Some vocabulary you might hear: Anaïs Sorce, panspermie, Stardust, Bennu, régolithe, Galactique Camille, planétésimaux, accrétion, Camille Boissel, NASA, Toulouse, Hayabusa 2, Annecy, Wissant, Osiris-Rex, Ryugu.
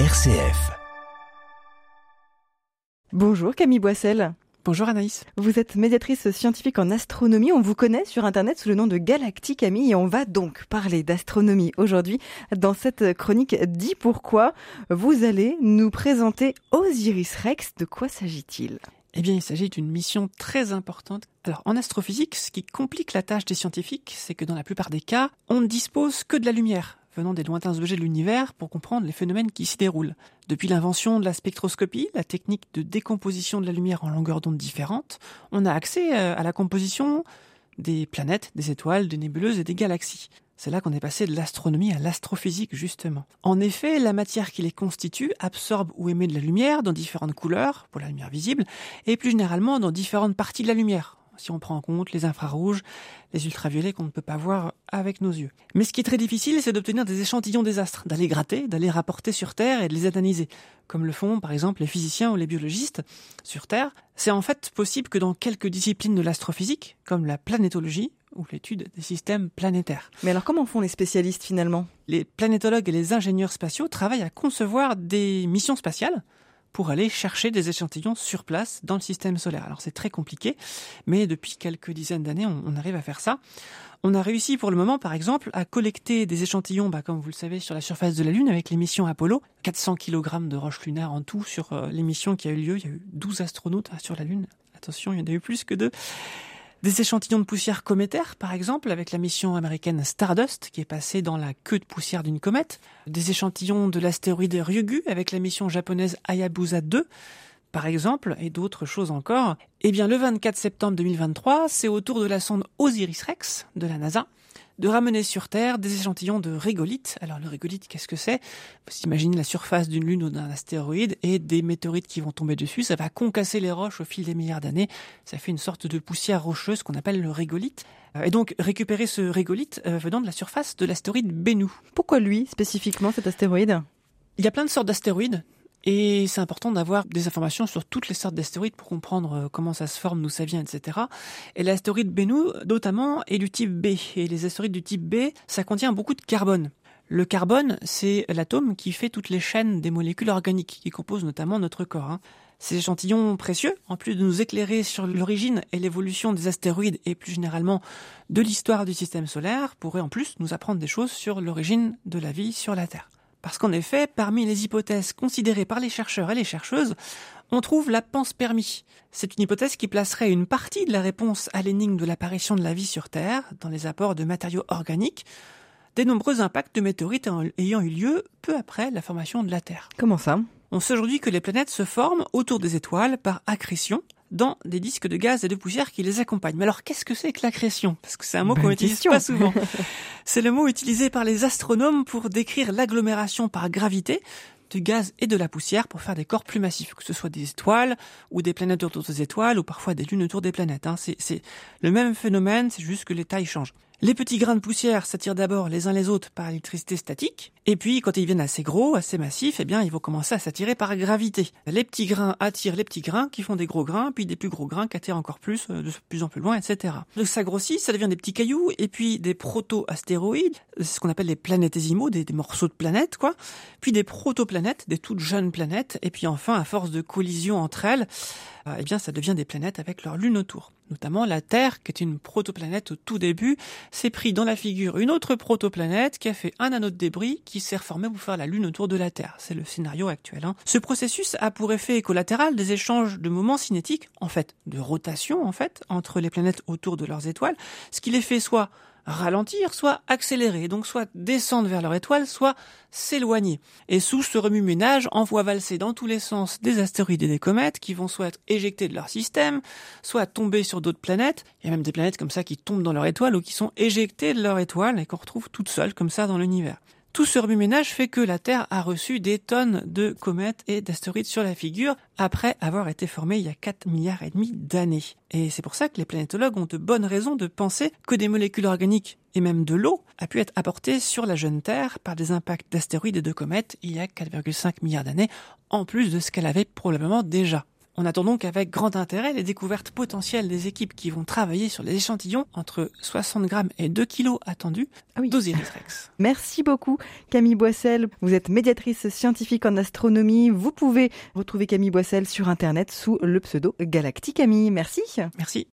RCF. Bonjour Camille Boissel. Bonjour Anaïs. Vous êtes médiatrice scientifique en astronomie. On vous connaît sur Internet sous le nom de Galactique Camille et on va donc parler d'astronomie aujourd'hui dans cette chronique « Dis pourquoi ». Vous allez nous présenter Osiris-Rex. De quoi s'agit-il ? Eh bien, il s'agit d'une mission très importante. Alors, en astrophysique, ce qui complique la tâche des scientifiques, c'est que dans la plupart des cas, on ne dispose que de la lumière venant des lointains objets de l'univers pour comprendre les phénomènes qui s'y déroulent. Depuis l'invention de la spectroscopie, la technique de décomposition de la lumière en longueurs d'onde différentes, on a accès à la composition des planètes, des étoiles, des nébuleuses et des galaxies. C'est là qu'on est passé de l'astronomie à l'astrophysique, justement. En effet, la matière qui les constitue absorbe ou émet de la lumière dans différentes couleurs, pour la lumière visible, et plus généralement dans différentes parties de la lumière. Si on prend en compte les infrarouges, les ultraviolets qu'on ne peut pas voir avec nos yeux. Mais ce qui est très difficile, c'est d'obtenir des échantillons des astres, d'aller gratter, d'aller rapporter sur Terre et de les analyser, comme le font par exemple les physiciens ou les biologistes sur Terre. C'est en fait possible que dans quelques disciplines de l'astrophysique, comme la planétologie ou l'étude des systèmes planétaires. Mais alors comment font les spécialistes finalement ? Les planétologues et les ingénieurs spatiaux travaillent à concevoir des missions spatiales, pour aller chercher des échantillons sur place dans le système solaire. Alors c'est très compliqué, mais depuis quelques dizaines d'années, on arrive à faire ça. On a réussi pour le moment, par exemple, à collecter des échantillons, comme vous le savez, sur la surface de la Lune avec les missions Apollo. 400 kg de roches lunaires en tout sur l'émission qui a eu lieu. Il y a eu 12 astronautes sur la Lune. Attention, il y en a eu plus que 2. Des échantillons de poussière cométaire, par exemple, avec la mission américaine Stardust, qui est passée dans la queue de poussière d'une comète. Des échantillons de l'astéroïde Ryugu, avec la mission japonaise Hayabusa 2, par exemple, et d'autres choses encore. Eh bien, le 24 septembre 2023, c'est au tour de la sonde Osiris-Rex de la NASA de ramener sur Terre des échantillons de régolithes. Alors le régolithe, qu'est-ce que c'est ? Vous imaginez la surface d'une lune ou d'un astéroïde et des météorites qui vont tomber dessus. Ça va concasser les roches au fil des milliards d'années. Ça fait une sorte de poussière rocheuse qu'on appelle le régolithe. Et donc récupérer ce régolithe venant de la surface de l'astéroïde Bennu. Pourquoi lui, spécifiquement, cet astéroïde ? Il y a plein de sortes d'astéroïdes. Et c'est important d'avoir des informations sur toutes les sortes d'astéroïdes pour comprendre comment ça se forme, d'où ça vient, etc. Et l'astéroïde Bennu, notamment, est du type B. Et les astéroïdes du type B, ça contient beaucoup de carbone. Le carbone, c'est l'atome qui fait toutes les chaînes des molécules organiques qui composent notamment notre corps. Ces échantillons précieux, en plus de nous éclairer sur l'origine et l'évolution des astéroïdes et plus généralement de l'histoire du système solaire, pourraient en plus nous apprendre des choses sur l'origine de la vie sur la Terre. Parce qu'en effet, parmi les hypothèses considérées par les chercheurs et les chercheuses, on trouve la panspermie. C'est une hypothèse qui placerait une partie de la réponse à l'énigme de l'apparition de la vie sur Terre dans les apports de matériaux organiques, des nombreux impacts de météorites ayant eu lieu peu après la formation de la Terre. Comment ça ? On sait aujourd'hui que les planètes se forment autour des étoiles par accrétion, dans des disques de gaz et de poussière qui les accompagnent. Mais alors, qu'est-ce que c'est que l'accrétion ? Parce que c'est un mot qu'on n'utilise pas souvent. C'est le mot utilisé par les astronomes pour décrire l'agglomération par gravité du gaz et de la poussière pour faire des corps plus massifs, que ce soit des étoiles ou des planètes autour des étoiles ou parfois des lunes autour des planètes. C'est le même phénomène, c'est juste que les tailles changent. Les petits grains de poussière s'attirent d'abord les uns les autres par l'électricité statique. Et puis, quand ils viennent assez gros, assez massifs, eh bien, ils vont commencer à s'attirer par gravité. Les petits grains attirent les petits grains qui font des gros grains, puis des plus gros grains qui attirent encore plus, de plus en plus loin, etc. Donc, ça grossit, ça devient des petits cailloux, et puis des proto-astéroïdes, c'est ce qu'on appelle les planétésimaux, des morceaux de planètes, quoi. Puis des proto-planètes, des toutes jeunes planètes, et puis enfin, à force de collisions entre elles, eh bien, ça devient des planètes avec leur lune autour. Notamment la Terre, qui est une protoplanète au tout début, s'est pris dans la figure une autre protoplanète qui a fait un anneau de débris qui s'est reformé pour faire la Lune autour de la Terre. C'est le scénario actuel. Ce processus a pour effet collatéral des échanges de moments cinétiques, de rotation, entre les planètes autour de leurs étoiles, ce qui les fait soit ralentir, soit accélérer, donc soit descendre vers leur étoile, soit s'éloigner. Et sous ce remue-ménage, envoie valser dans tous les sens des astéroïdes et des comètes qui vont soit être éjectés de leur système, soit tomber sur d'autres planètes. Il y a même des planètes comme ça qui tombent dans leur étoile ou qui sont éjectées de leur étoile et qu'on retrouve toutes seules comme ça dans l'univers. Tout ce remue-ménage fait que la Terre a reçu des tonnes de comètes et d'astéroïdes sur la figure après avoir été formée il y a 4,5 milliards d'années. Et c'est pour ça que les planétologues ont de bonnes raisons de penser que des molécules organiques et même de l'eau a pu être apportée sur la jeune Terre par des impacts d'astéroïdes et de comètes il y a 4,5 milliards d'années, en plus de ce qu'elle avait probablement déjà. On attend donc avec grand intérêt les découvertes potentielles des équipes qui vont travailler sur les échantillons entre 60 grammes et 2 kilos attendus d'Osiris-Rex. Merci beaucoup Camille Boissel, vous êtes médiatrice scientifique en astronomie. Vous pouvez retrouver Camille Boissel sur internet sous le pseudo Galactique Camille. Merci. Merci.